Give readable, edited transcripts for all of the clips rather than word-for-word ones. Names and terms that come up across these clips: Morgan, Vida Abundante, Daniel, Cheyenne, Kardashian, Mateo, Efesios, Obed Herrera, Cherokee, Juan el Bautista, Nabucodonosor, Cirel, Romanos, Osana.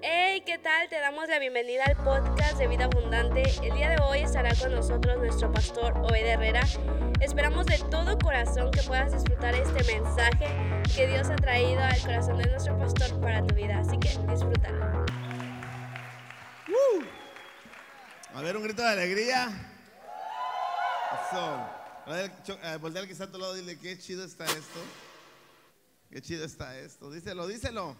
Hey, ¿qué tal? Te damos la bienvenida al podcast de Vida Abundante. El día de hoy estará con nosotros nuestro pastor Obed Herrera. Esperamos de todo corazón que puedas disfrutar este mensaje que Dios ha traído al corazón de nuestro pastor para tu vida. Así que disfrútalo. A ver, un grito de alegría. Eso. Voltea al que está a tu lado y dile, qué chido está esto. Qué chido está esto. Díselo, díselo.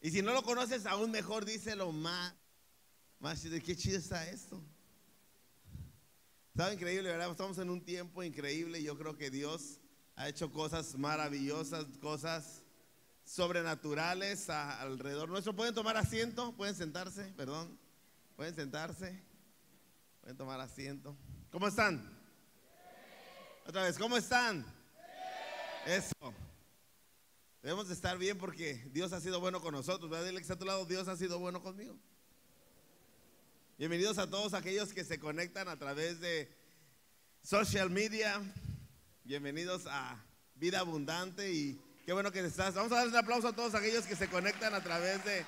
Y si no lo conoces, aún mejor, díselo más. Qué chido está esto. Está increíble, ¿verdad? Estamos en un tiempo increíble. Yo creo que Dios ha hecho cosas maravillosas, cosas sobrenaturales alrededor nuestro. ¿Pueden tomar asiento? ¿Pueden sentarse? Perdón. ¿Pueden sentarse? ¿Pueden tomar asiento? ¿Cómo están? Sí. Otra vez, ¿cómo están? Sí. Eso. Debemos de estar bien porque Dios ha sido bueno con nosotros, ¿verdad? Dile que está a tu lado, Dios ha sido bueno conmigo. Bienvenidos a todos aquellos que se conectan a través de social media. Bienvenidos a Vida Abundante y qué bueno que estás. Vamos a darles un aplauso a todos aquellos que se conectan a través de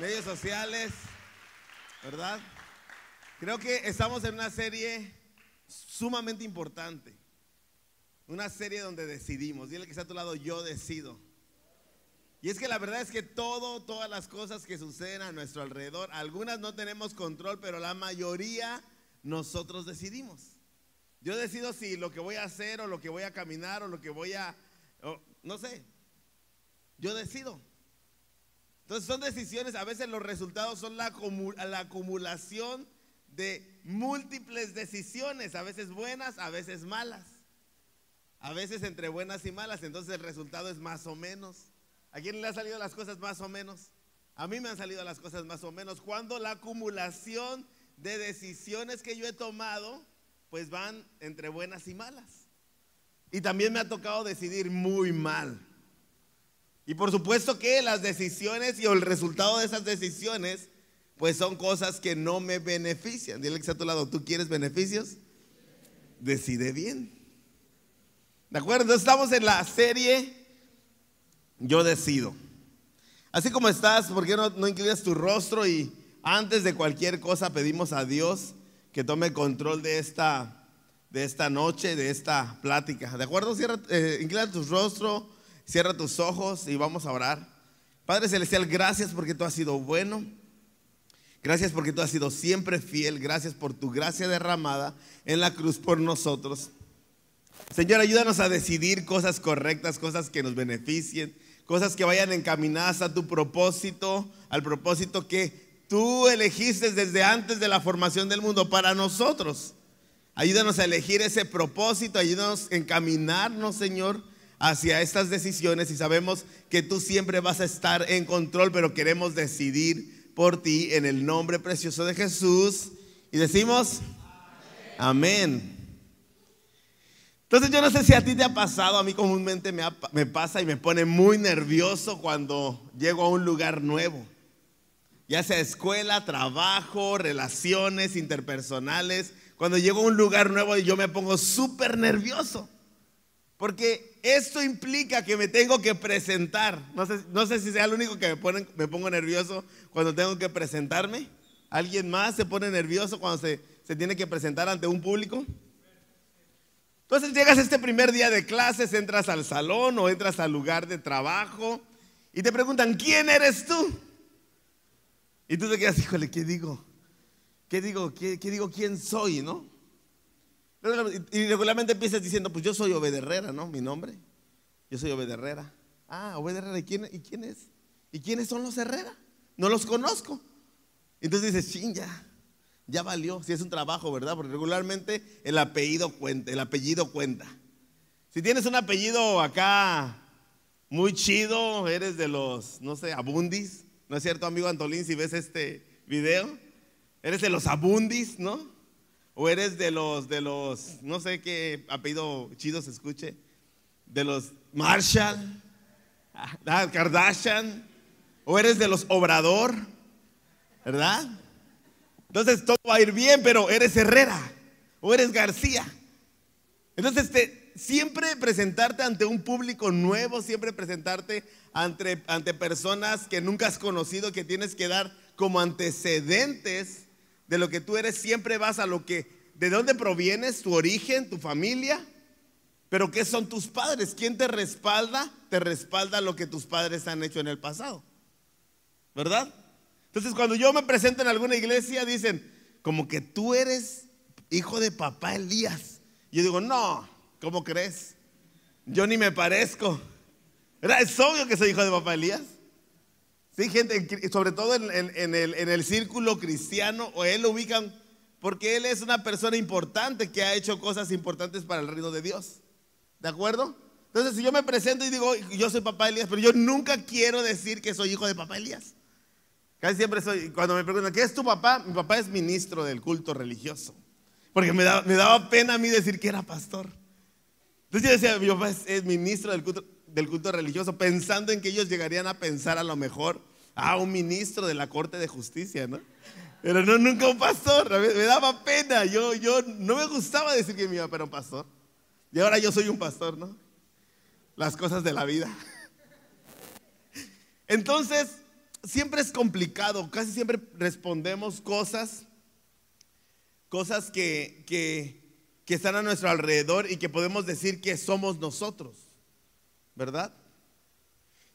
medios sociales, ¿verdad? Creo que estamos en una serie sumamente importante. Una serie donde decidimos. Dile que está a tu lado, yo decido. Y es que la verdad es que todas las cosas que suceden a nuestro alrededor, algunas no tenemos control, pero la mayoría nosotros decidimos. Yo decido si lo que voy a hacer o lo que voy a caminar o lo que voy a, no sé, yo decido. Entonces son decisiones, a veces los resultados son la acumulación de múltiples decisiones, a veces buenas, a veces malas, a veces entre buenas y malas, entonces el resultado es más o menos. ¿A quién le han salido las cosas más o menos? A mí me han salido las cosas más o menos. Cuando la acumulación de decisiones que yo he tomado, pues van entre buenas y malas. Y también me ha tocado decidir muy mal. Y por supuesto que las decisiones y el resultado de esas decisiones, pues son cosas que no me benefician. Dile que está a tu lado, ¿tú quieres beneficios? Decide bien. ¿De acuerdo? Entonces estamos en la serie Yo decido. Así como estás, ¿por qué no inclinas tu rostro? Y antes de cualquier cosa pedimos a Dios que tome control de esta noche, de esta plática. ¿De acuerdo? Inclina tu rostro, cierra tus ojos y vamos a orar. Padre Celestial, gracias porque tú has sido bueno. Gracias porque tú has sido siempre fiel. Gracias por tu gracia derramada en la cruz por nosotros. Señor, ayúdanos a decidir cosas correctas, cosas que nos beneficien, cosas que vayan encaminadas a tu propósito, al propósito que tú elegiste desde antes de la formación del mundo para nosotros. Ayúdanos a elegir ese propósito, ayúdanos a encaminarnos, Señor, hacia estas decisiones, y sabemos que tú siempre vas a estar en control, pero queremos decidir por ti en el nombre precioso de Jesús. Y decimos, amén. Entonces yo no sé si a ti te ha pasado, a mí comúnmente me pasa y me pone muy nervioso cuando llego a un lugar nuevo. Ya sea escuela, trabajo, relaciones interpersonales. Cuando llego a un lugar nuevo yo me pongo súper nervioso. Porque esto implica que me tengo que presentar. No sé si sea el único que me pongo nervioso cuando tengo que presentarme. ¿Alguien más se pone nervioso cuando se tiene que presentar ante un público? Entonces llegas a este primer día de clases, entras al salón o entras al lugar de trabajo y te preguntan, ¿quién eres tú? Y tú te quedas, híjole, ¿qué digo? ¿Quién soy, no? Y regularmente empiezas diciendo, pues yo soy Obed Herrera, ¿no? Mi nombre, yo soy Obed Herrera. Ah, Obed Herrera, ¿y quién es? ¿Y quiénes son los Herrera? No los conozco. Entonces dices, chinga. Ya valió, si es un trabajo, ¿verdad? Porque regularmente el apellido cuenta. Si tienes un apellido acá muy chido, eres de los, no sé, Abundis, ¿no es cierto, amigo Antolín? Si ves este video, eres de los Abundis, ¿no? O eres de los no sé qué apellido chido se escuche, de los Marshall, Kardashian, o eres de los Obrador, ¿verdad? Entonces todo va a ir bien, pero eres Herrera o eres García. Entonces siempre presentarte ante un público nuevo, siempre presentarte ante personas que nunca has conocido, que tienes que dar como antecedentes de lo que tú eres. Siempre vas a lo que, de dónde provienes, tu origen, tu familia, pero ¿qué son tus padres? ¿Quién te respalda? Te respalda lo que tus padres han hecho en el pasado, ¿verdad? Entonces cuando yo me presento en alguna iglesia dicen, como que tú eres hijo de papá Elías. Yo digo, no, ¿cómo crees? Yo ni me parezco. Es obvio que soy hijo de papá Elías. Sí, gente, sobre todo en el círculo cristiano, o él lo ubican porque él es una persona importante que ha hecho cosas importantes para el reino de Dios. ¿De acuerdo? Entonces si yo me presento y digo, yo soy papá Elías, pero yo nunca quiero decir que soy hijo de papá Elías. Casi siempre soy, cuando me preguntan, ¿qué es tu papá? Mi papá es ministro del culto religioso. Porque me daba pena a mí decir que era pastor. Entonces yo decía, mi papá es ministro del culto religioso, pensando en que ellos llegarían a pensar a lo mejor, ah, un ministro de la Corte de Justicia, ¿no? Pero no, nunca un pastor, me daba pena. Yo no me gustaba decir que mi papá era un pastor. Y ahora yo soy un pastor, ¿no? Las cosas de la vida. Entonces, siempre es complicado, casi siempre respondemos cosas que están a nuestro alrededor y que podemos decir que somos nosotros, ¿verdad?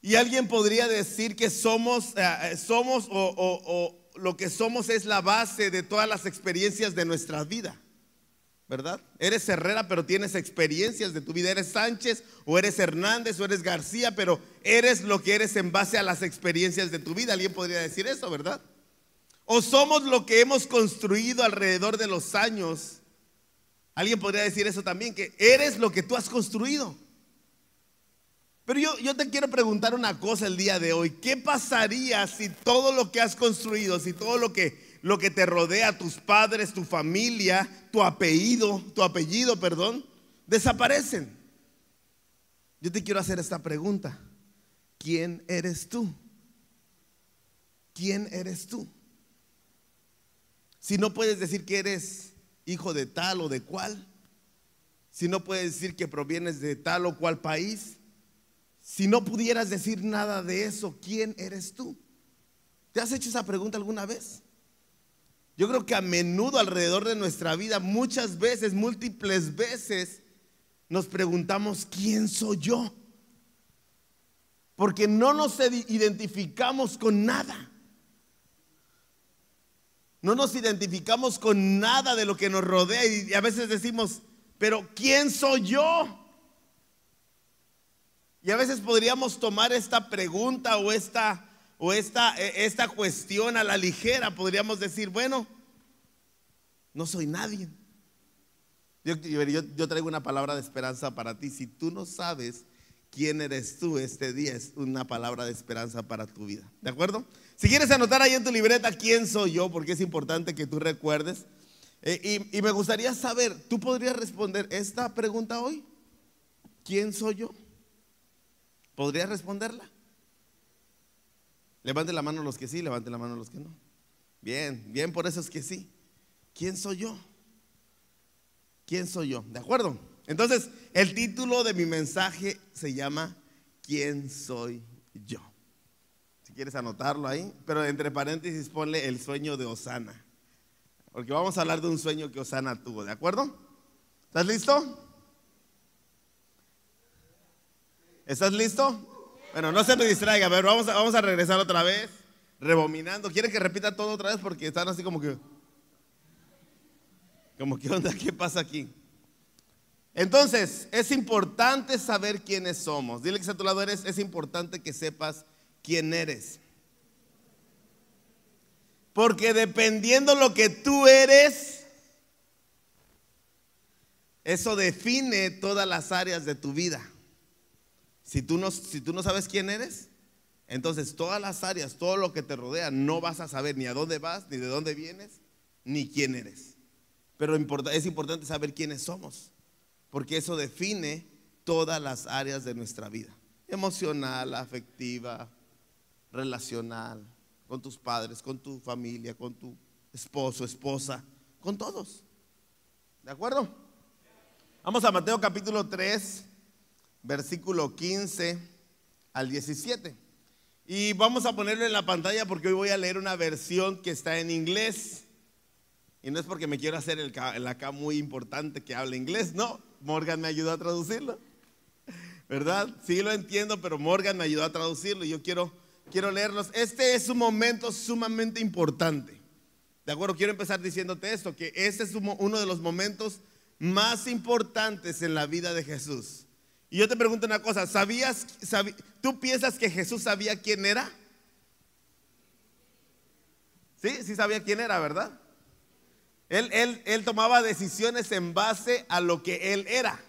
Y alguien podría decir que somos, o lo que somos es la base de todas las experiencias de nuestra vida, ¿verdad? Eres Herrera, pero tienes experiencias de tu vida. Eres Sánchez, o eres Hernández, o eres García, pero eres lo que eres en base a las experiencias de tu vida. Alguien podría decir eso, ¿verdad? O somos lo que hemos construido alrededor de los años. Alguien podría decir eso también, que eres lo que tú has construido. Pero yo te quiero preguntar una cosa el día de hoy. ¿Qué pasaría si todo lo que has construido, si todo lo que te rodea, tus padres, tu familia, tu apellido, desaparecen? Yo te quiero hacer esta pregunta. ¿Quién eres tú? ¿Quién eres tú? Si no puedes decir que eres hijo de tal o de cual, si no puedes decir que provienes de tal o cual país, si no pudieras decir nada de eso, ¿quién eres tú? ¿Te has hecho esa pregunta alguna vez? Yo creo que a menudo alrededor de nuestra vida, muchas veces, múltiples veces, nos preguntamos, ¿quién soy yo? Porque no nos identificamos con nada. No nos identificamos con nada de lo que nos rodea y a veces decimos, ¿pero quién soy yo? Y a veces podríamos tomar esta pregunta o esta cuestión a la ligera. Podríamos decir, bueno, no soy nadie. Yo traigo una palabra de esperanza para ti. Si tú no sabes quién eres tú, este día es una palabra de esperanza para tu vida, ¿de acuerdo? Si quieres anotar ahí en tu libreta quién soy yo, porque es importante que tú recuerdes. Y me gustaría saber, ¿tú podrías responder esta pregunta hoy? ¿Quién soy yo? ¿Podrías responderla? Levante la mano los que sí, levante la mano los que no. Bien, bien por esos que sí. ¿Quién soy yo? ¿Quién soy yo? ¿De acuerdo? Entonces, el título de mi mensaje se llama ¿Quién soy yo? Si quieres anotarlo ahí, pero entre paréntesis ponle el sueño de Osana, porque vamos a hablar de un sueño que Osana tuvo, ¿de acuerdo? ¿Estás listo? ¿Estás listo? Bueno, no se me distraiga, pero vamos a regresar otra vez, rebominando. ¿Quieren que repita todo otra vez? Porque están así como que ¿qué onda? ¿Qué pasa aquí? Entonces, es importante saber quiénes somos. Dile que está a tu lado, es importante que sepas quién eres. Porque dependiendo lo que tú eres, eso define todas las áreas de tu vida. Si tú no sabes quién eres, entonces todas las áreas, todo lo que te rodea, no vas a saber ni a dónde vas, ni de dónde vienes, ni quién eres. Pero es importante saber quiénes somos, porque eso define todas las áreas de nuestra vida. Emocional, afectiva, relacional, con tus padres, con tu familia, con tu esposo, esposa, con todos. ¿De acuerdo? Vamos a Mateo capítulo 3, versículo 15 al 17. Y vamos a ponerlo en la pantalla porque hoy voy a leer una versión que está en inglés. Y no es porque me quiero hacer el acá muy importante que hable inglés, no. Morgan me ayudó a traducirlo, ¿verdad? Sí lo entiendo, pero Morgan me ayudó a traducirlo y yo quiero leerlos. Este es un momento sumamente importante, ¿de acuerdo? Quiero empezar diciéndote esto, que este es uno de los momentos más importantes en la vida de Jesús. Y yo te pregunto una cosa, ¿tú piensas que Jesús sabía quién era? Sí, sí sabía quién era, ¿verdad? Él tomaba decisiones en base a lo que él era.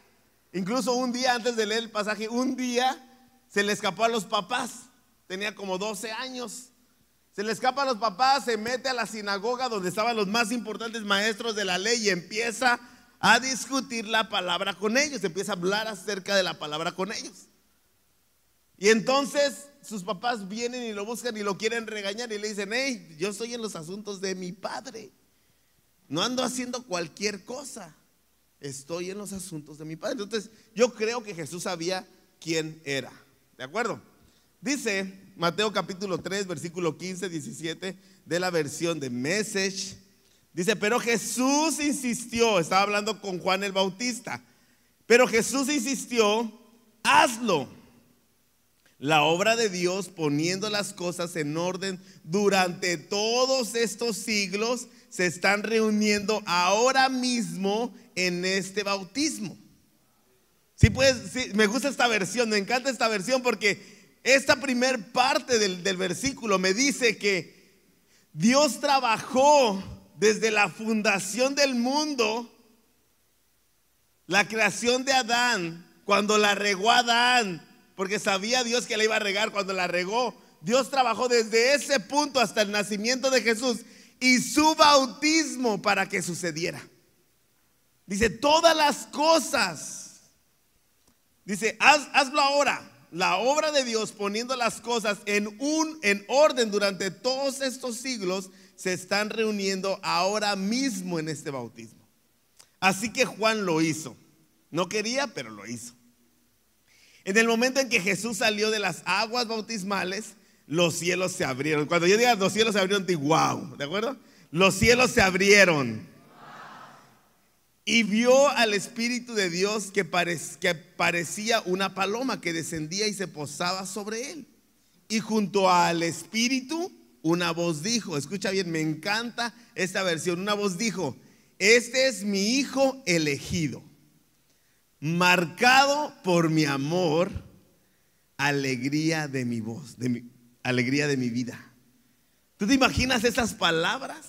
Incluso un día antes de leer el pasaje, un día se le escapó a los papás. Tenía como 12 años. Se le escapa a los papás, se mete a la sinagoga donde estaban los más importantes maestros de la ley y empieza a discutir la palabra con ellos. Empieza a hablar acerca de la palabra con ellos. Y entonces sus papás vienen y lo buscan y lo quieren regañar y le dicen: hey, yo estoy en los asuntos de mi padre. No ando haciendo cualquier cosa, estoy en los asuntos de mi padre. Entonces yo creo que Jesús sabía quién era, ¿de acuerdo? Dice Mateo capítulo 3 versículo 15, 17 de la versión de Message. Dice: pero Jesús insistió, estaba hablando con Juan el Bautista, pero Jesús insistió: hazlo, la obra de Dios, poniendo las cosas en orden durante todos estos siglos, se están reuniendo ahora mismo en este bautismo. Sí, pues, sí, me gusta esta versión, me encanta esta versión, porque esta primer parte del versículo me dice que Dios trabajó desde la fundación del mundo, la creación de Adán, cuando la regó Adán, porque sabía Dios que la iba a regar cuando la regó. Dios trabajó desde ese punto hasta el nacimiento de Jesús y su bautismo para que sucediera. Dice: todas las cosas. Dice: hazlo ahora, la obra de Dios, poniendo las cosas en orden durante todos estos siglos, se están reuniendo ahora mismo en este bautismo. Así que Juan lo hizo. No quería, pero lo hizo. En el momento en que Jesús salió de las aguas bautismales, los cielos se abrieron. Cuando yo diga los cielos se abrieron, digo wow, ¿de acuerdo? Los cielos se abrieron. Y vio al Espíritu de Dios que parecía una paloma que descendía y se posaba sobre él. Y junto al Espíritu, una voz dijo, escucha bien, me encanta esta versión, una voz dijo: este es mi hijo elegido, marcado por mi amor, alegría de mi voz, alegría de mi vida. ¿Tú te imaginas esas palabras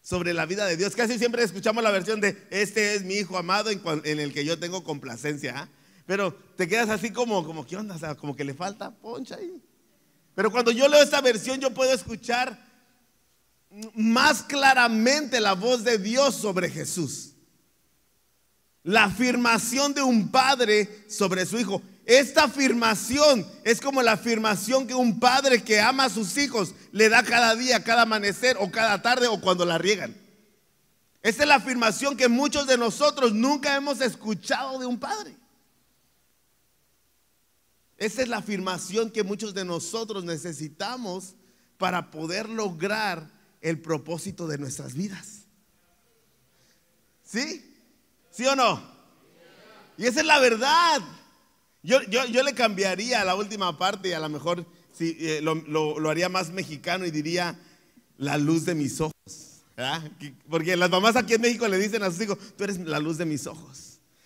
sobre la vida de Dios? Casi siempre escuchamos la versión de: este es mi hijo amado en el que yo tengo complacencia, ¿eh? Pero te quedas así como ¿qué onda? O sea, como que le falta poncha ahí. Pero cuando yo leo esta versión, yo puedo escuchar más claramente la voz de Dios sobre Jesús. La afirmación de un padre sobre su hijo. Esta afirmación es como la afirmación que un padre que ama a sus hijos le da cada día, cada amanecer o cada tarde o cuando la riegan. Esta es la afirmación que muchos de nosotros nunca hemos escuchado de un padre. Esta es la afirmación que muchos de nosotros necesitamos para poder lograr el propósito de nuestras vidas. ¿Sí? ¿Sí o no? Y esa es la verdad. Yo le cambiaría la última parte y a lo mejor sí, lo haría más mexicano y diría: la luz de mis ojos, ¿verdad? Porque las mamás aquí en México le dicen a sus hijos: tú eres la luz de mis ojos.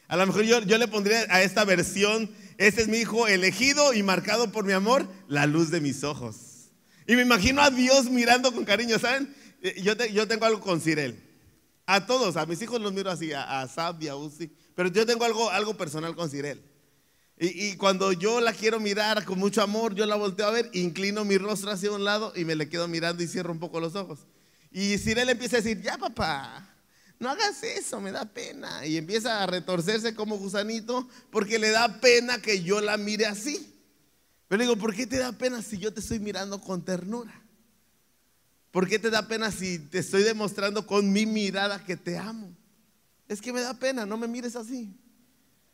A lo mejor yo le pondría a esta versión: este es mi hijo elegido y marcado por mi amor, la luz de mis ojos. Y me imagino a Dios mirando con cariño, ¿saben? Yo tengo algo con Cirel. A todos, a mis hijos los miro así, a Sabi, a Uzi, pero yo tengo algo personal con Cirel. Y cuando yo la quiero mirar con mucho amor, yo la volteo a ver, inclino mi rostro hacia un lado y me le quedo mirando y cierro un poco los ojos. Y Cirel empieza a decir: ya, papá, no hagas eso, me da pena. Y empieza a retorcerse como gusanito porque le da pena que yo la mire así. Pero le digo: ¿por qué te da pena si yo te estoy mirando con ternura? ¿Por qué te da pena si te estoy demostrando con mi mirada que te amo? Es que me da pena, no me mires así.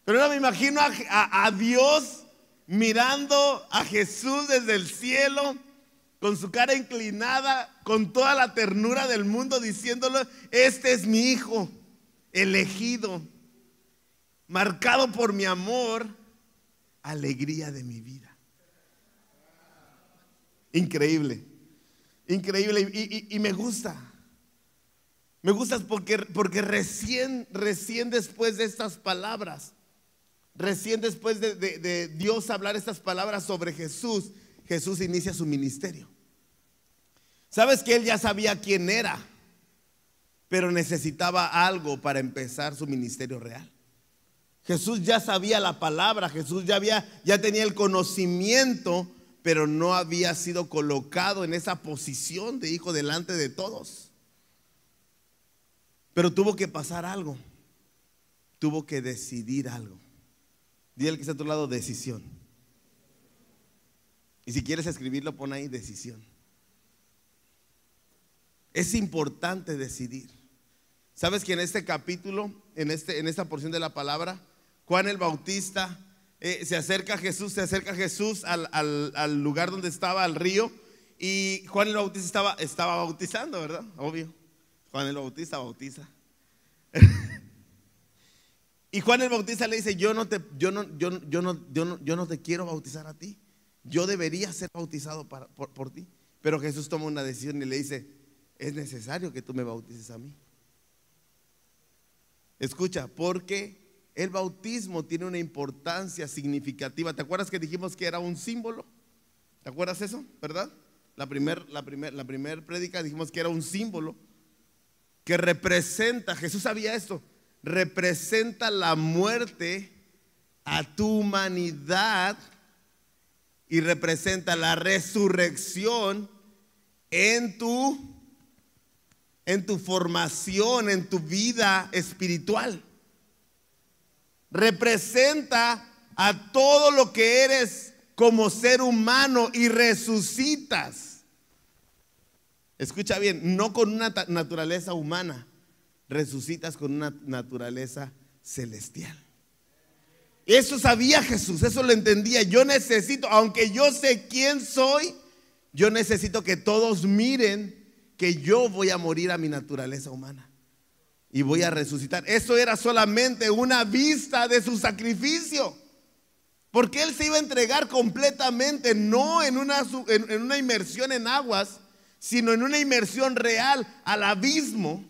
Pero no me imagino a Dios mirando a Jesús desde el cielo, con su cara inclinada, con toda la ternura del mundo, diciéndole: este es mi hijo, elegido, marcado por mi amor, alegría de mi vida. Increíble, increíble. Y me gusta. Me gusta porque recién después de estas palabras, recién después de Dios hablar estas palabras sobre Jesús, Jesús inicia su ministerio. Sabes que él ya sabía quién era, pero necesitaba algo para empezar su ministerio real. Jesús ya sabía la palabra, Jesús ya tenía el conocimiento, pero no había sido colocado en esa posición de hijo delante de todos. Pero tuvo que pasar algo, tuvo que decidir algo. Dile al que está a tu lado: decisión. Y si quieres escribirlo, pon ahí: decisión. Es importante decidir. Sabes que en este capítulo, en esta porción de la palabra, Juan el Bautista se acerca a Jesús al lugar donde estaba, al río. Y Juan el Bautista estaba bautizando, ¿verdad? Obvio. Juan el Bautista bautiza. Y Juan el Bautista le dice: yo no te quiero bautizar a ti. Yo debería ser bautizado por ti. Pero Jesús toma una decisión y le dice: es necesario que tú me bautices a mí. Escucha, porque el bautismo tiene una importancia significativa. ¿Te acuerdas que dijimos que era un símbolo? ¿Te acuerdas eso? ¿Verdad? La primer prédica dijimos que era un símbolo que representa, Jesús sabía esto, representa la muerte a tu humanidad y representa la resurrección en tu formación, en tu vida espiritual. Representa a todo lo que eres como ser humano y resucitas. Escucha bien, no con una naturaleza humana. Resucitas con una naturaleza celestial. Eso sabía Jesús, eso lo entendía. Yo necesito, aunque yo sé quién soy, yo necesito que todos miren que yo voy a morir a mi naturaleza humana y voy a resucitar. Eso era solamente una vista de su sacrificio, porque él se iba a entregar completamente, no en una inmersión en aguas, sino en una inmersión real al abismo.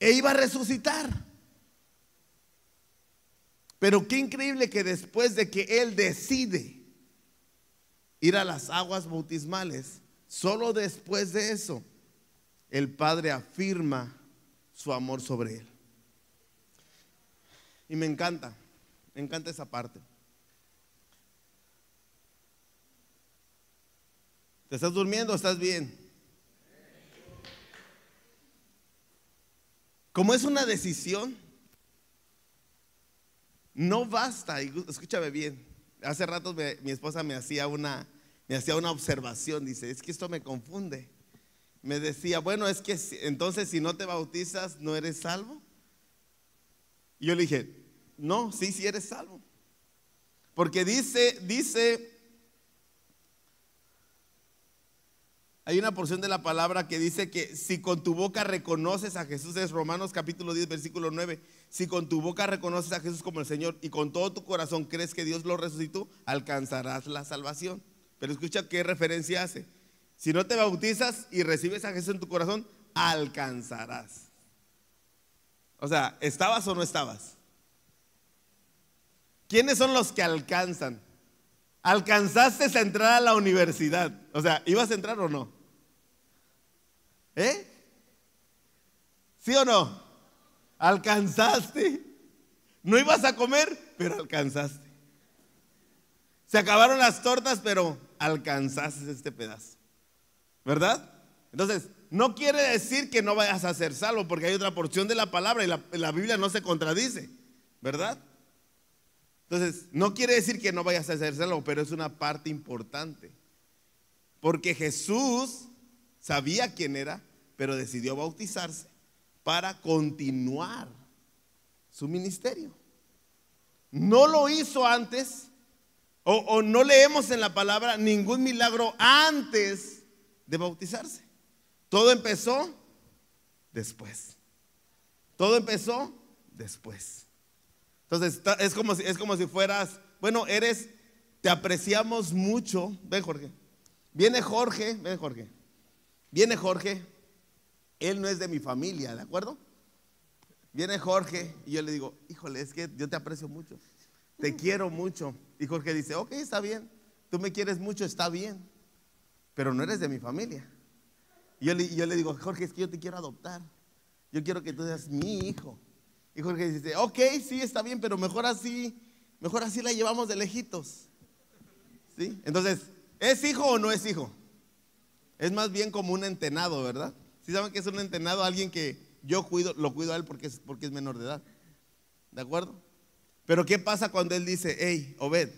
E iba a resucitar. Pero qué increíble que después de que él decide ir a las aguas bautismales, solo después de eso, el Padre afirma su amor sobre él. Y me encanta esa parte. ¿Te estás durmiendo o estás bien? Como es una decisión, no basta. Y escúchame bien, hace rato mi esposa me hacía una observación. Dice: es que esto me confunde. Me decía: bueno, es que entonces si no te bautizas no eres salvo. Y yo le dije: no, sí eres salvo, porque dice hay una porción de la palabra que dice que si con tu boca reconoces a Jesús, es Romanos capítulo 10 versículo 9, si con tu boca reconoces a Jesús como el Señor y con todo tu corazón crees que Dios lo resucitó, alcanzarás la salvación. Pero escucha qué referencia hace: si no te bautizas y recibes a Jesús en tu corazón, alcanzarás. O sea, ¿estabas o no estabas? ¿Quiénes son los que alcanzan? ¿Alcanzaste a entrar a la universidad? O sea, ¿ibas a entrar o no? ¿Eh? ¿Sí o no? ¿Alcanzaste? No ibas a comer, pero alcanzaste. Se acabaron las tortas, pero alcanzaste este pedazo, ¿verdad? Entonces, no quiere decir que no vayas a ser salvo, porque hay otra porción de la palabra y la Biblia no se contradice, ¿verdad? Entonces, no quiere decir que no vayas a ser salvo, pero es una parte importante. Porque Jesús sabía quién era, pero decidió bautizarse para continuar su ministerio. No lo hizo antes, o no leemos en la palabra ningún milagro antes de bautizarse. Todo empezó después. Todo empezó después. Entonces es como si fueras, bueno, te apreciamos mucho. Ven, Jorge. Viene Jorge. Él no es de mi familia, ¿de acuerdo? Viene Jorge y yo le digo, híjole, es que yo te aprecio mucho, te quiero mucho. Y Jorge dice, ok, está bien, tú me quieres mucho, está bien, pero no eres de mi familia. Yo le digo, Jorge, es que yo te quiero adoptar, yo quiero que tú seas mi hijo. Y Jorge dice, ok, sí, está bien, pero mejor así la llevamos de lejitos. ¿Sí? Entonces, ¿es hijo o no es hijo? Es más bien como un entenado, ¿verdad? ¿Sí saben que es un entenado? Alguien que yo lo cuido a él porque es menor de edad, ¿de acuerdo? Pero ¿qué pasa cuando él dice, hey, Obed,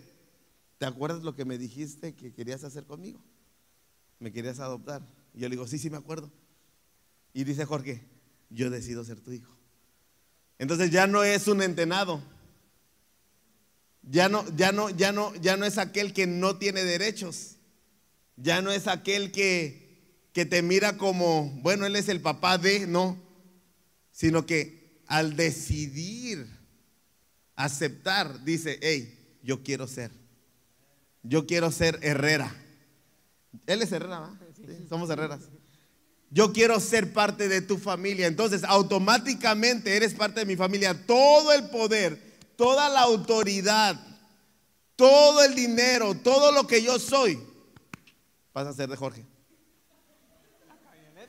¿te acuerdas lo que me dijiste que querías hacer conmigo? Me querías adoptar. Y yo le digo, sí, sí me acuerdo. Y dice Jorge, yo decido ser tu hijo. Entonces ya no es un entenado. Ya no es aquel que no tiene derechos. Ya no es aquel que te mira como, bueno, él es el papá de, no. Sino que al decidir aceptar, dice, hey, yo quiero ser Herrera. Él es Herrera, ¿verdad? Sí, somos Herreras. Yo quiero ser parte de tu familia. Entonces automáticamente eres parte de mi familia. Todo el poder, toda la autoridad, todo el dinero, todo lo que yo soy, pasa a ser de Jorge.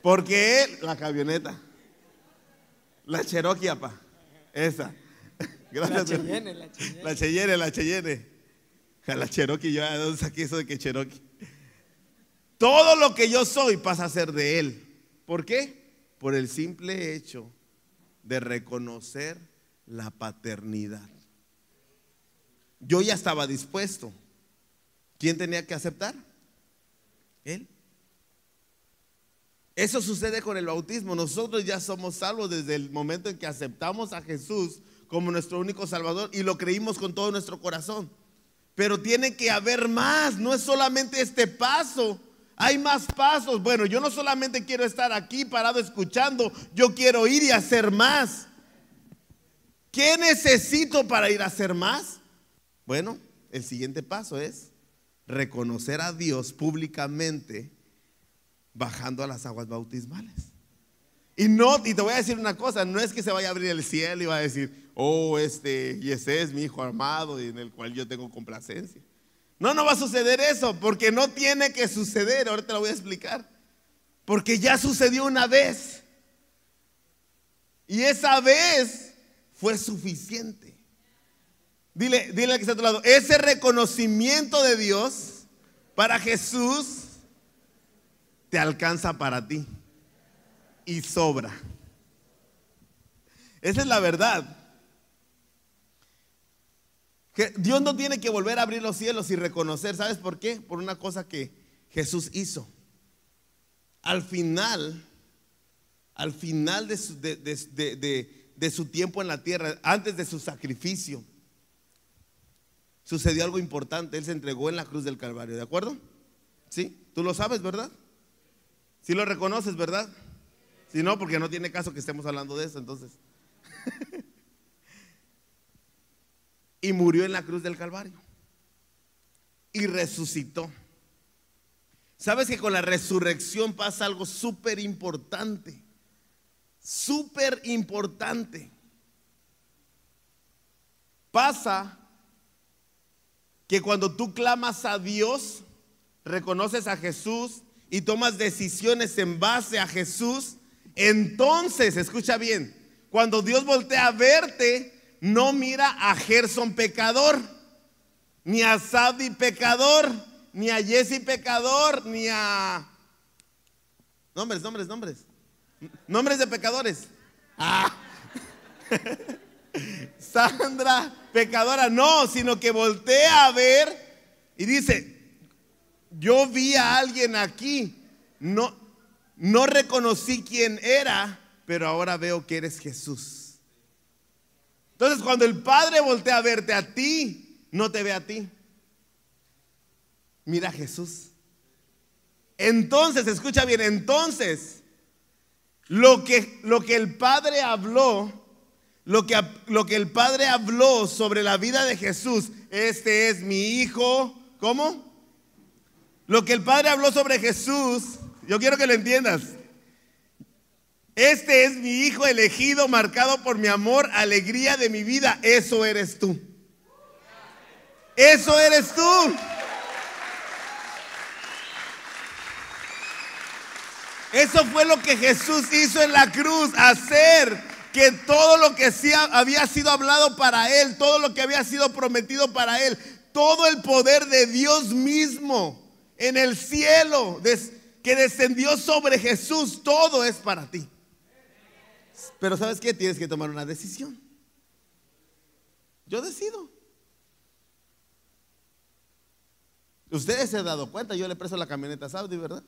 Porque él, la camioneta, la Cherokee, apa, esa. Gracias. La Cheyenne. A la Cherokee, yo ¿de dónde saqué eso de que Cherokee? Todo lo que yo soy pasa a ser de él. ¿Por qué? Por el simple hecho de reconocer la paternidad. Yo ya estaba dispuesto. ¿Quién tenía que aceptar? Él. Eso sucede con el bautismo. Nosotros ya somos salvos desde el momento en que aceptamos a Jesús como nuestro único Salvador y lo creímos con todo nuestro corazón. Pero tiene que haber más, no es solamente este paso. Hay más pasos. Bueno, yo no solamente quiero estar aquí parado escuchando, yo quiero ir y hacer más. ¿Qué necesito para ir a hacer más? Bueno, el siguiente paso es reconocer a Dios públicamente bajando a las aguas bautismales. Y te voy a decir una cosa, no es que se vaya a abrir el cielo y va a decir, oh, y ese es mi hijo amado y en el cual yo tengo complacencia. No va a suceder eso, porque no tiene que suceder. Ahora te lo voy a explicar. Porque ya sucedió una vez. Y esa vez fue suficiente. Dile al que está a tu lado, ese reconocimiento de Dios para Jesús te alcanza para ti y sobra. Esa es la verdad. Que Dios no tiene que volver a abrir los cielos y reconocer, ¿sabes por qué? Por una cosa que Jesús hizo. Al final de su tiempo en la tierra, antes de su sacrificio, sucedió algo importante. Él se entregó en la cruz del Calvario, ¿de acuerdo? ¿Sí? Tú lo sabes, ¿verdad? Si lo reconoces, ¿verdad? Si no, porque no tiene caso que estemos hablando de eso, entonces. Y murió en la cruz del Calvario. Y resucitó. ¿Sabes que con la resurrección pasa algo súper importante? Súper importante. Pasa que cuando tú clamas a Dios, reconoces a Jesús y tomas decisiones en base a Jesús, entonces, escucha bien, cuando Dios voltea a verte, no mira a Gerson pecador, ni a Sadie pecador, ni a Jesse pecador, ni a... Nombres de pecadores. Ah. Sandra pecadora, no, sino que voltea a ver y dice... Yo vi a alguien aquí, no reconocí quién era, pero ahora veo que eres Jesús. Entonces, cuando el Padre voltea a verte a ti, no te ve a ti. Mira a Jesús. Entonces, escucha bien, entonces, lo que el Padre habló, lo que el Padre habló sobre la vida de Jesús, este es mi hijo, ¿cómo? Lo que el Padre habló sobre Jesús, yo quiero que lo entiendas. Este es mi hijo elegido, marcado por mi amor, alegría de mi vida. Eso eres tú. Eso eres tú. Eso fue lo que Jesús hizo en la cruz, hacer que todo lo que había sido hablado para él, todo lo que había sido prometido para él, todo el poder de Dios mismo en el cielo que descendió sobre Jesús, todo es para ti. Pero ¿sabes qué? Tienes que tomar una decisión. Yo decido. Ustedes se han dado cuenta, yo le presto la camioneta a Saudi, ¿verdad?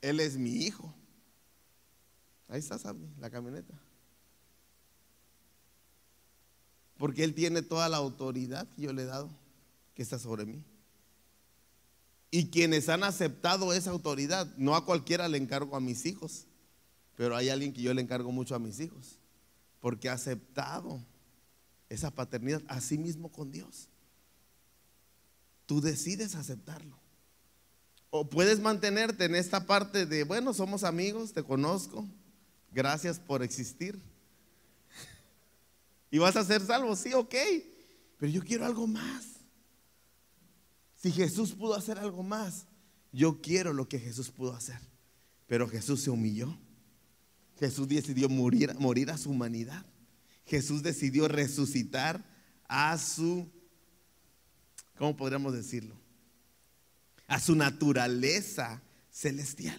Él es mi hijo. Ahí está, Saudi, la camioneta. Porque él tiene toda la autoridad que yo le he dado, que está sobre mí. Y quienes han aceptado esa autoridad, no a cualquiera le encargo a mis hijos, pero hay alguien que yo le encargo mucho a mis hijos, porque ha aceptado esa paternidad a sí mismo con Dios. Tú decides aceptarlo. O puedes mantenerte en esta parte de, bueno, somos amigos, te conozco, gracias por existir. Y vas a ser salvo, sí, ok, pero yo quiero algo más. Si Jesús pudo hacer algo más, yo quiero lo que Jesús pudo hacer. Pero Jesús se humilló. Jesús decidió morir a su humanidad. Jesús decidió resucitar a su, ¿cómo podríamos decirlo? A su naturaleza celestial.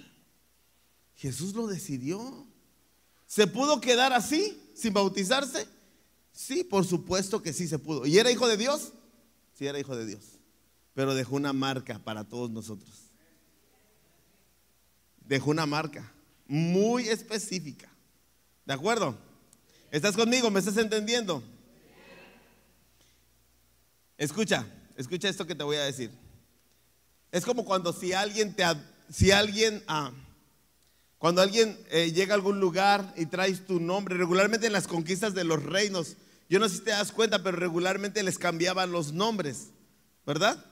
Jesús lo decidió. ¿Se pudo quedar así, sin bautizarse? Sí, por supuesto que sí se pudo. ¿Y era hijo de Dios? Sí, era hijo de Dios. Pero dejó una marca para todos nosotros. Dejó una marca muy específica. ¿De acuerdo? ¿Estás conmigo? ¿Me estás entendiendo? Escucha esto que te voy a decir. Es como cuando cuando alguien llega a algún lugar y traes tu nombre. Regularmente en las conquistas de los reinos, yo no sé si te das cuenta, pero regularmente les cambiaban los nombres, ¿verdad?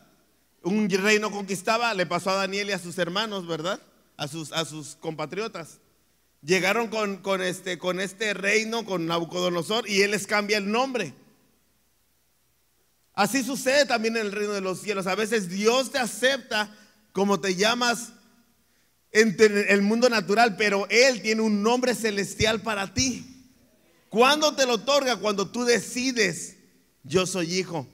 Un reino conquistaba, le pasó a Daniel y a sus hermanos, ¿verdad? A sus compatriotas. Llegaron con este reino, con Nabucodonosor, y él les cambia el nombre. Así sucede también en el reino de los cielos. A veces Dios te acepta como te llamas entre el mundo natural, pero Él tiene un nombre celestial para ti. ¿Cuándo te lo otorga? Cuando tú decides, yo soy hijo.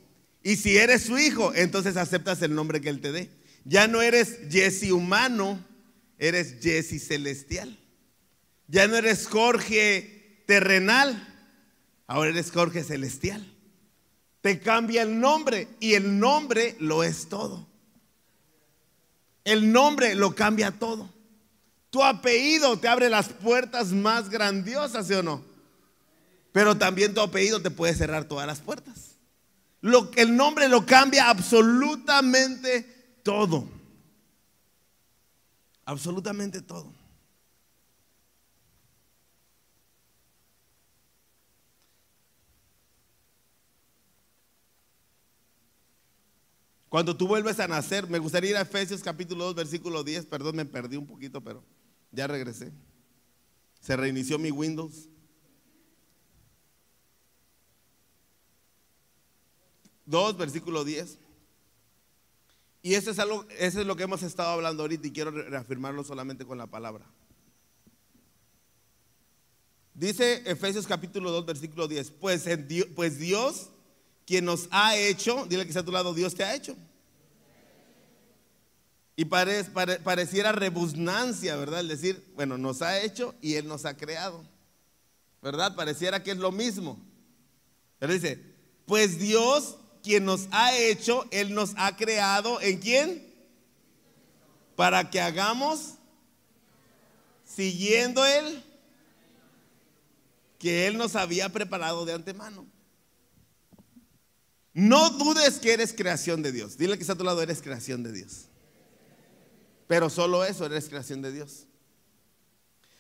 Y si eres su hijo, entonces aceptas el nombre que Él te dé. Ya no eres Jesse humano, eres Jesse celestial. Ya no eres Jorge terrenal, ahora eres Jorge celestial. Te cambia el nombre, y el nombre lo es todo. El nombre lo cambia todo. Tu apellido te abre las puertas más grandiosas, ¿sí o no? Pero también tu apellido te puede cerrar todas las puertas. El nombre lo cambia absolutamente todo. Absolutamente todo. Cuando tú vuelves a nacer, me gustaría ir a Efesios capítulo 2, versículo 10. Perdón, me perdí un poquito, pero ya regresé. Se reinició mi Windows. Versículo 10. Y eso es lo que hemos estado hablando ahorita, y quiero reafirmarlo solamente con la palabra. Dice Efesios capítulo 2, versículo 10. Pues Dios, quien nos ha hecho, dile que está a tu lado, Dios te ha hecho. Y pareciera rebusnancia, ¿verdad? El decir, bueno, nos ha hecho y Él nos ha creado, ¿verdad? Pareciera que es lo mismo. Pero dice, pues Dios, quien nos ha hecho, Él nos ha creado, ¿en quién? Para que hagamos, siguiendo Él, que Él nos había preparado de antemano. No dudes que eres creación de Dios. Dile que está a tu lado, eres creación de Dios. Pero solo eso, eres creación de Dios.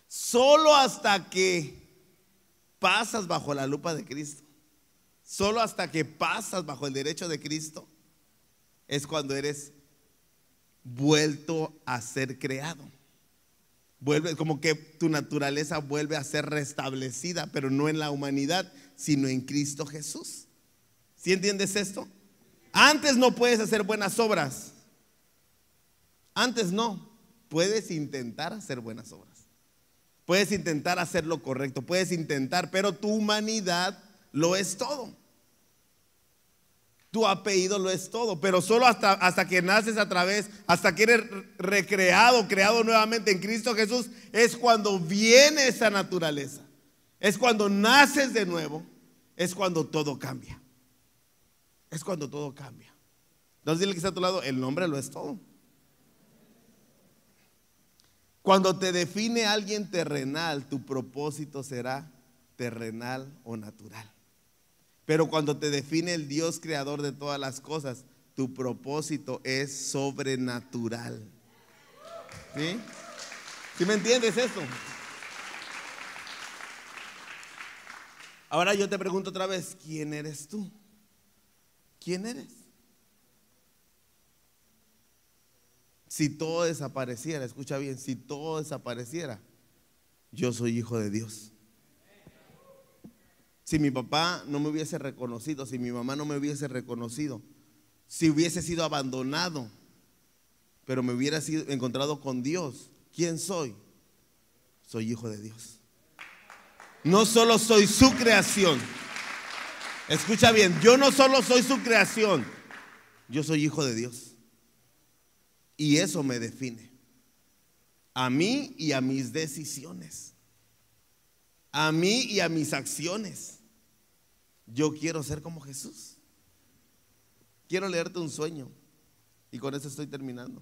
Solo hasta que pasas bajo la lupa de Cristo, solo hasta que pasas bajo el derecho de Cristo, es cuando eres vuelto a ser creado. Vuelve, como que tu naturaleza vuelve a ser restablecida, pero no en la humanidad, sino en Cristo Jesús. ¿Sí entiendes esto? Antes no puedes hacer buenas obras. Antes no. Puedes intentar hacer buenas obras. Puedes intentar hacer lo correcto. Puedes intentar, pero tu humanidad lo es todo. Tu apellido lo es todo, pero solo hasta que naces a través, hasta que eres recreado, creado nuevamente en Cristo Jesús, es cuando viene esa naturaleza, es cuando naces de nuevo, es cuando todo cambia, es cuando todo cambia. Entonces dile que está a tu lado, el nombre lo es todo. Cuando te define alguien terrenal, tu propósito será terrenal o natural. Pero cuando te define el Dios creador de todas las cosas, tu propósito es sobrenatural. ¿Sí? ¿Sí me entiendes esto? Ahora yo te pregunto otra vez, ¿quién eres tú? ¿Quién eres? Si todo desapareciera, escucha bien, si todo desapareciera, yo soy hijo de Dios. Si mi papá no me hubiese reconocido, si mi mamá no me hubiese reconocido, si hubiese sido abandonado, pero me hubiera sido encontrado con Dios, ¿quién soy? Soy hijo de Dios. No solo soy su creación. Escucha bien, yo no solo soy su creación, yo soy hijo de Dios. Y eso me define. A mí y a mis decisiones. A mí y a mis acciones. Yo quiero ser como Jesús. Quiero leerte un sueño. Y con eso estoy terminando.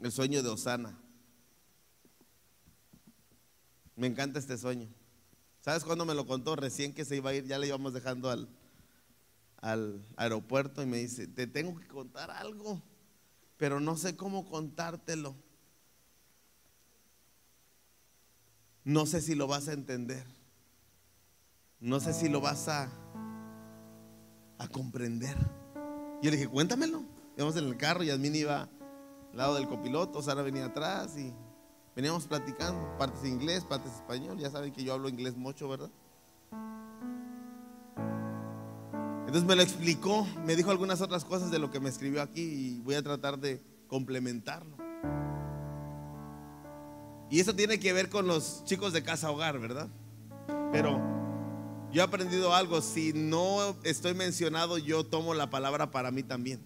El sueño de Osana. Me encanta este sueño. ¿Sabes cuándo me lo contó? Recién que se iba a ir, ya le íbamos dejando al aeropuerto. Y me dice, te tengo que contar algo, pero no sé cómo contártelo. No sé si lo vas a entender. No sé si lo vas a comprender. Yo le dije, cuéntamelo. Íbamos en el carro, Yasmín iba al lado del copiloto, Sara venía atrás y veníamos platicando. Partes inglés, partes español. Ya saben que yo hablo inglés mucho, ¿verdad? Entonces me lo explicó. Me dijo algunas otras cosas de lo que me escribió aquí y voy a tratar de complementarlo. Y eso tiene que ver con los chicos de Casa Hogar, ¿verdad? Pero yo he aprendido algo, si no estoy mencionado, yo tomo la palabra para mí también.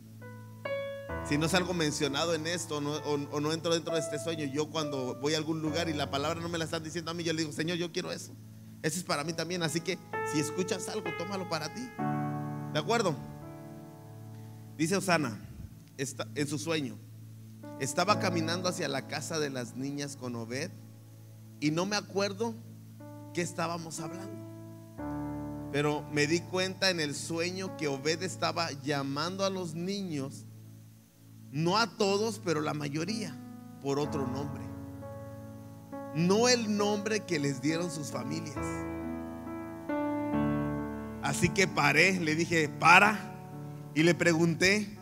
Si no salgo mencionado en esto o no entro dentro de este sueño, yo cuando voy a algún lugar y la palabra no me la están diciendo a mí, yo le digo, Señor, yo quiero eso. Eso es para mí también, así que si escuchas algo, tómalo para ti. ¿De acuerdo? Dice Osana, está en su sueño. Estaba caminando hacia la casa de las niñas con Obed y no me acuerdo qué estábamos hablando, pero me di cuenta en el sueño que Obed estaba llamando a los niños, no a todos, pero la mayoría, por otro nombre, no el nombre que les dieron sus familias. Así que paré, le dije, para, y le pregunté,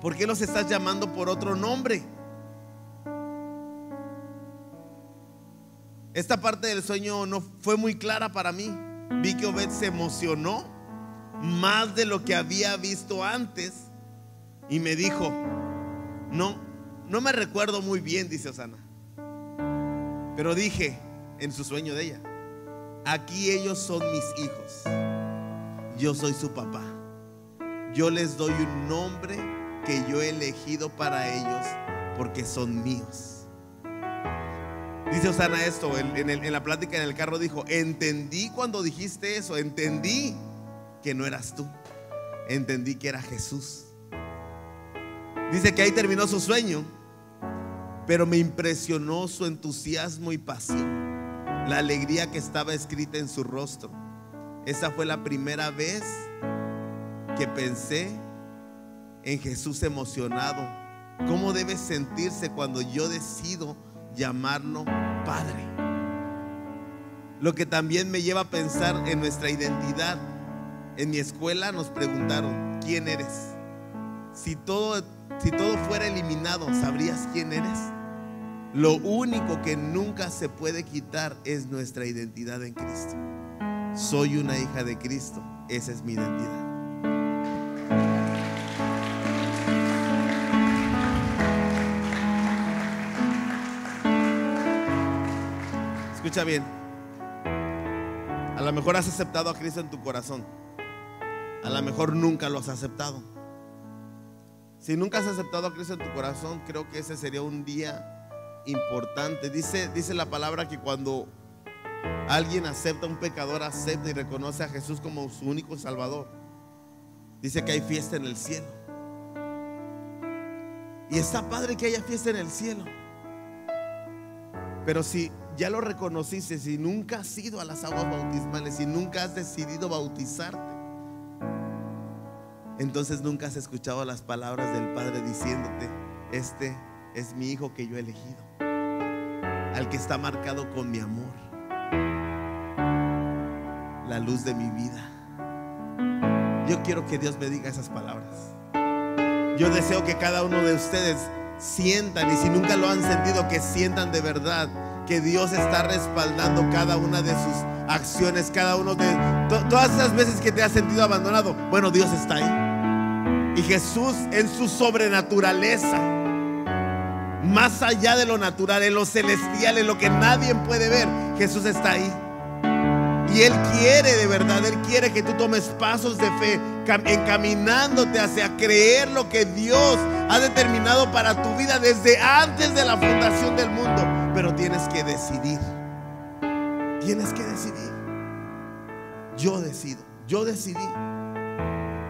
¿por qué los estás llamando por otro nombre? Esta parte del sueño no fue muy clara para mí. Vi que Obed se emocionó más de lo que había visto antes y me dijo, no me recuerdo muy bien, dice Osana. Pero dije en su sueño de ella, aquí ellos son mis hijos, yo soy su papá, yo les doy un nombre que yo he elegido para ellos porque son míos. Dice Osana esto en la plática en el carro, dijo, entendí cuando dijiste eso, entendí que no eras tú, entendí que era Jesús. Dice que ahí terminó su sueño Pero me impresionó su entusiasmo y pasión, la alegría que estaba escrita en su rostro. Esa fue la primera vez que pensé en Jesús emocionado. ¿Cómo debe sentirse cuando yo decido llamarlo Padre? Lo que también me lleva a pensar en nuestra identidad. En mi escuela nos preguntaron: ¿quién eres? Si todo fuera eliminado, ¿sabrías quién eres? Lo único que nunca se puede quitar es nuestra identidad en Cristo. Soy una hija de Cristo, esa es mi identidad. Escucha bien, a lo mejor has aceptado a Cristo en tu corazón, a lo mejor nunca lo has aceptado. Si nunca has aceptado a Cristo en tu corazón, creo que ese sería un día importante. Dice la palabra que cuando alguien acepta, un pecador acepta y reconoce a Jesús como su único Salvador, dice que hay fiesta en el cielo. Y está padre que haya fiesta en el cielo. Pero si ya lo reconociste, si nunca has ido a las aguas bautismales, si nunca has decidido bautizarte, entonces nunca has escuchado las palabras del Padre diciéndote: este es mi hijo que yo he elegido, al que está marcado con mi amor, la luz de mi vida. Yo quiero que Dios me diga esas palabras. Yo deseo que cada uno de ustedes sientan, y si nunca lo han sentido, que sientan de verdad que Dios está respaldando cada una de sus acciones, cada uno de todas esas veces que te has sentido abandonado. Bueno, Dios está ahí. Y Jesús, en su sobrenaturaleza, más allá de lo natural, en lo celestial, en lo que nadie puede ver, Jesús está ahí. Y Él quiere, de verdad, Él quiere que tú tomes pasos de fe, encaminándote hacia creer lo que Dios ha determinado para tu vida desde antes de la fundación del mundo. Pero tienes que decidir. Tienes que decidir. Yo decido. Yo decidí.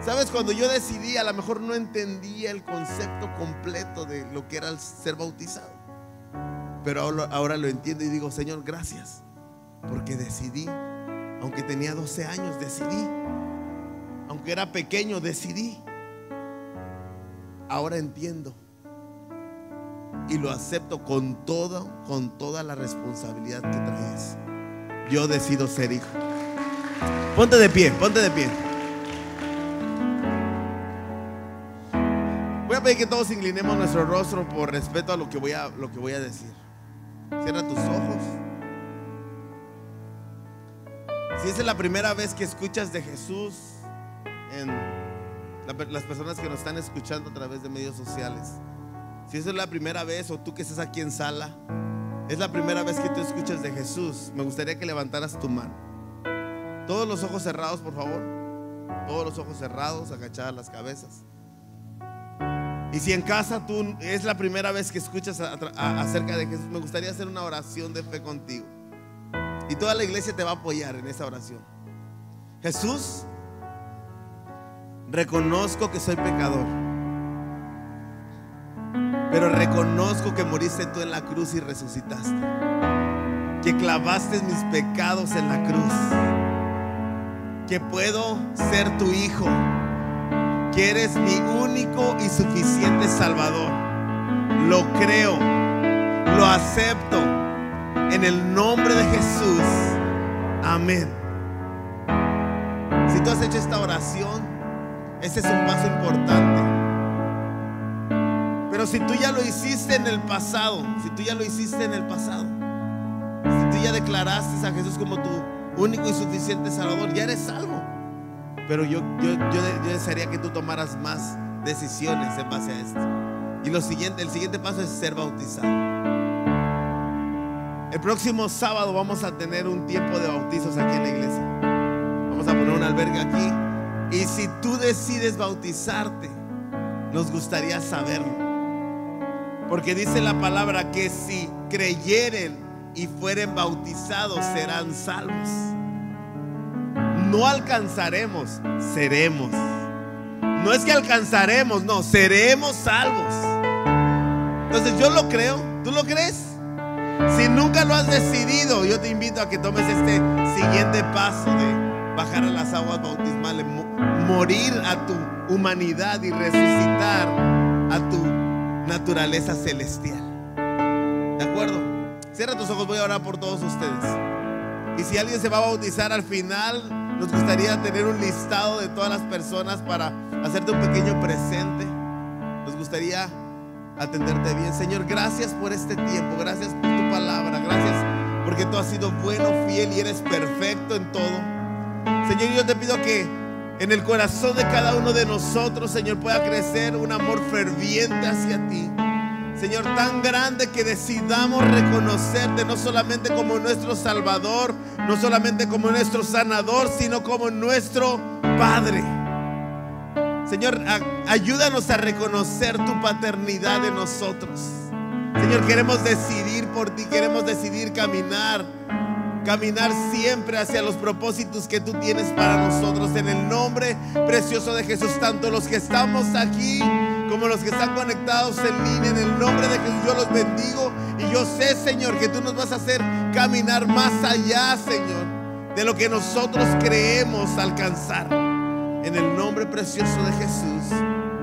¿Sabes? Cuando yo decidí, a lo mejor no entendía el concepto completo de lo que era el ser bautizado. Pero ahora lo entiendo y digo: Señor, gracias. Porque decidí. Aunque tenía 12 años, decidí. Aunque era pequeño, decidí. Ahora entiendo. Y lo acepto con toda la responsabilidad que traes. Yo decido ser hijo. Ponte de pie, ponte de pie. Voy a pedir que todos inclinemos nuestro rostro por respeto a lo que voy a decir. Cierra tus ojos. Si esa es la primera vez que escuchas de Jesús, las personas que nos están escuchando a través de medios sociales, si esa es la primera vez, o tú que estás aquí en sala, es la primera vez que tú escuchas de Jesús, me gustaría que levantaras tu mano. Todos los ojos cerrados, por favor. Todos los ojos cerrados, agachadas las cabezas. Y si en casa tú es la primera vez que escuchas acerca de Jesús, me gustaría hacer una oración de fe contigo. Y toda la iglesia te va a apoyar en esa oración. Jesús, reconozco que soy pecador. Pero reconozco que moriste tú en la cruz y resucitaste, que clavaste mis pecados en la cruz, que puedo ser tu hijo, que eres mi único y suficiente Salvador. Lo creo, lo acepto, en el nombre de Jesús. Amén. Si tú has hecho esta oración, este es un paso importante. Pero si tú ya lo hiciste en el pasado, si tú ya declaraste a Jesús como tu único y suficiente Salvador, ya eres salvo. Pero yo desearía que tú tomaras más decisiones en base a esto. Y el siguiente paso es ser bautizado. El próximo sábado vamos a tener un tiempo de bautizos aquí en la iglesia. Vamos a poner un albergue aquí. Y si tú decides bautizarte, nos gustaría saberlo. Porque dice la palabra que si creyeren y fueren bautizados serán salvos. No alcanzaremos, seremos. No es que alcanzaremos, no, seremos salvos. Entonces yo lo creo. ¿Tú lo crees? Si nunca lo has decidido, yo te invito a que tomes este siguiente paso de bajar a las aguas bautismales, morir a tu humanidad y resucitar a tu naturaleza celestial. ¿De acuerdo? Cierra tus ojos, voy a orar por todos ustedes. Y si alguien se va a bautizar al final, nos gustaría tener un listado de todas las personas para hacerte un pequeño presente. Nos gustaría atenderte bien. Señor, gracias por este tiempo, gracias por tu palabra, gracias porque tú has sido bueno, fiel y eres perfecto en todo. Señor, yo te pido que en el corazón de cada uno de nosotros, Señor, pueda crecer un amor ferviente hacia ti, Señor, tan grande que decidamos reconocerte no solamente como nuestro Salvador, no solamente como nuestro sanador, sino como nuestro Padre. Señor, ayúdanos a reconocer tu paternidad en nosotros. Señor, queremos decidir por ti, queremos decidir caminar siempre hacia los propósitos que tú tienes para nosotros. En el nombre precioso de Jesús, tanto los que estamos aquí como los que están conectados en línea, en el nombre de Jesús yo los bendigo. Y yo sé, Señor, que tú nos vas a hacer caminar más allá, Señor, de lo que nosotros creemos alcanzar. En el nombre precioso de Jesús.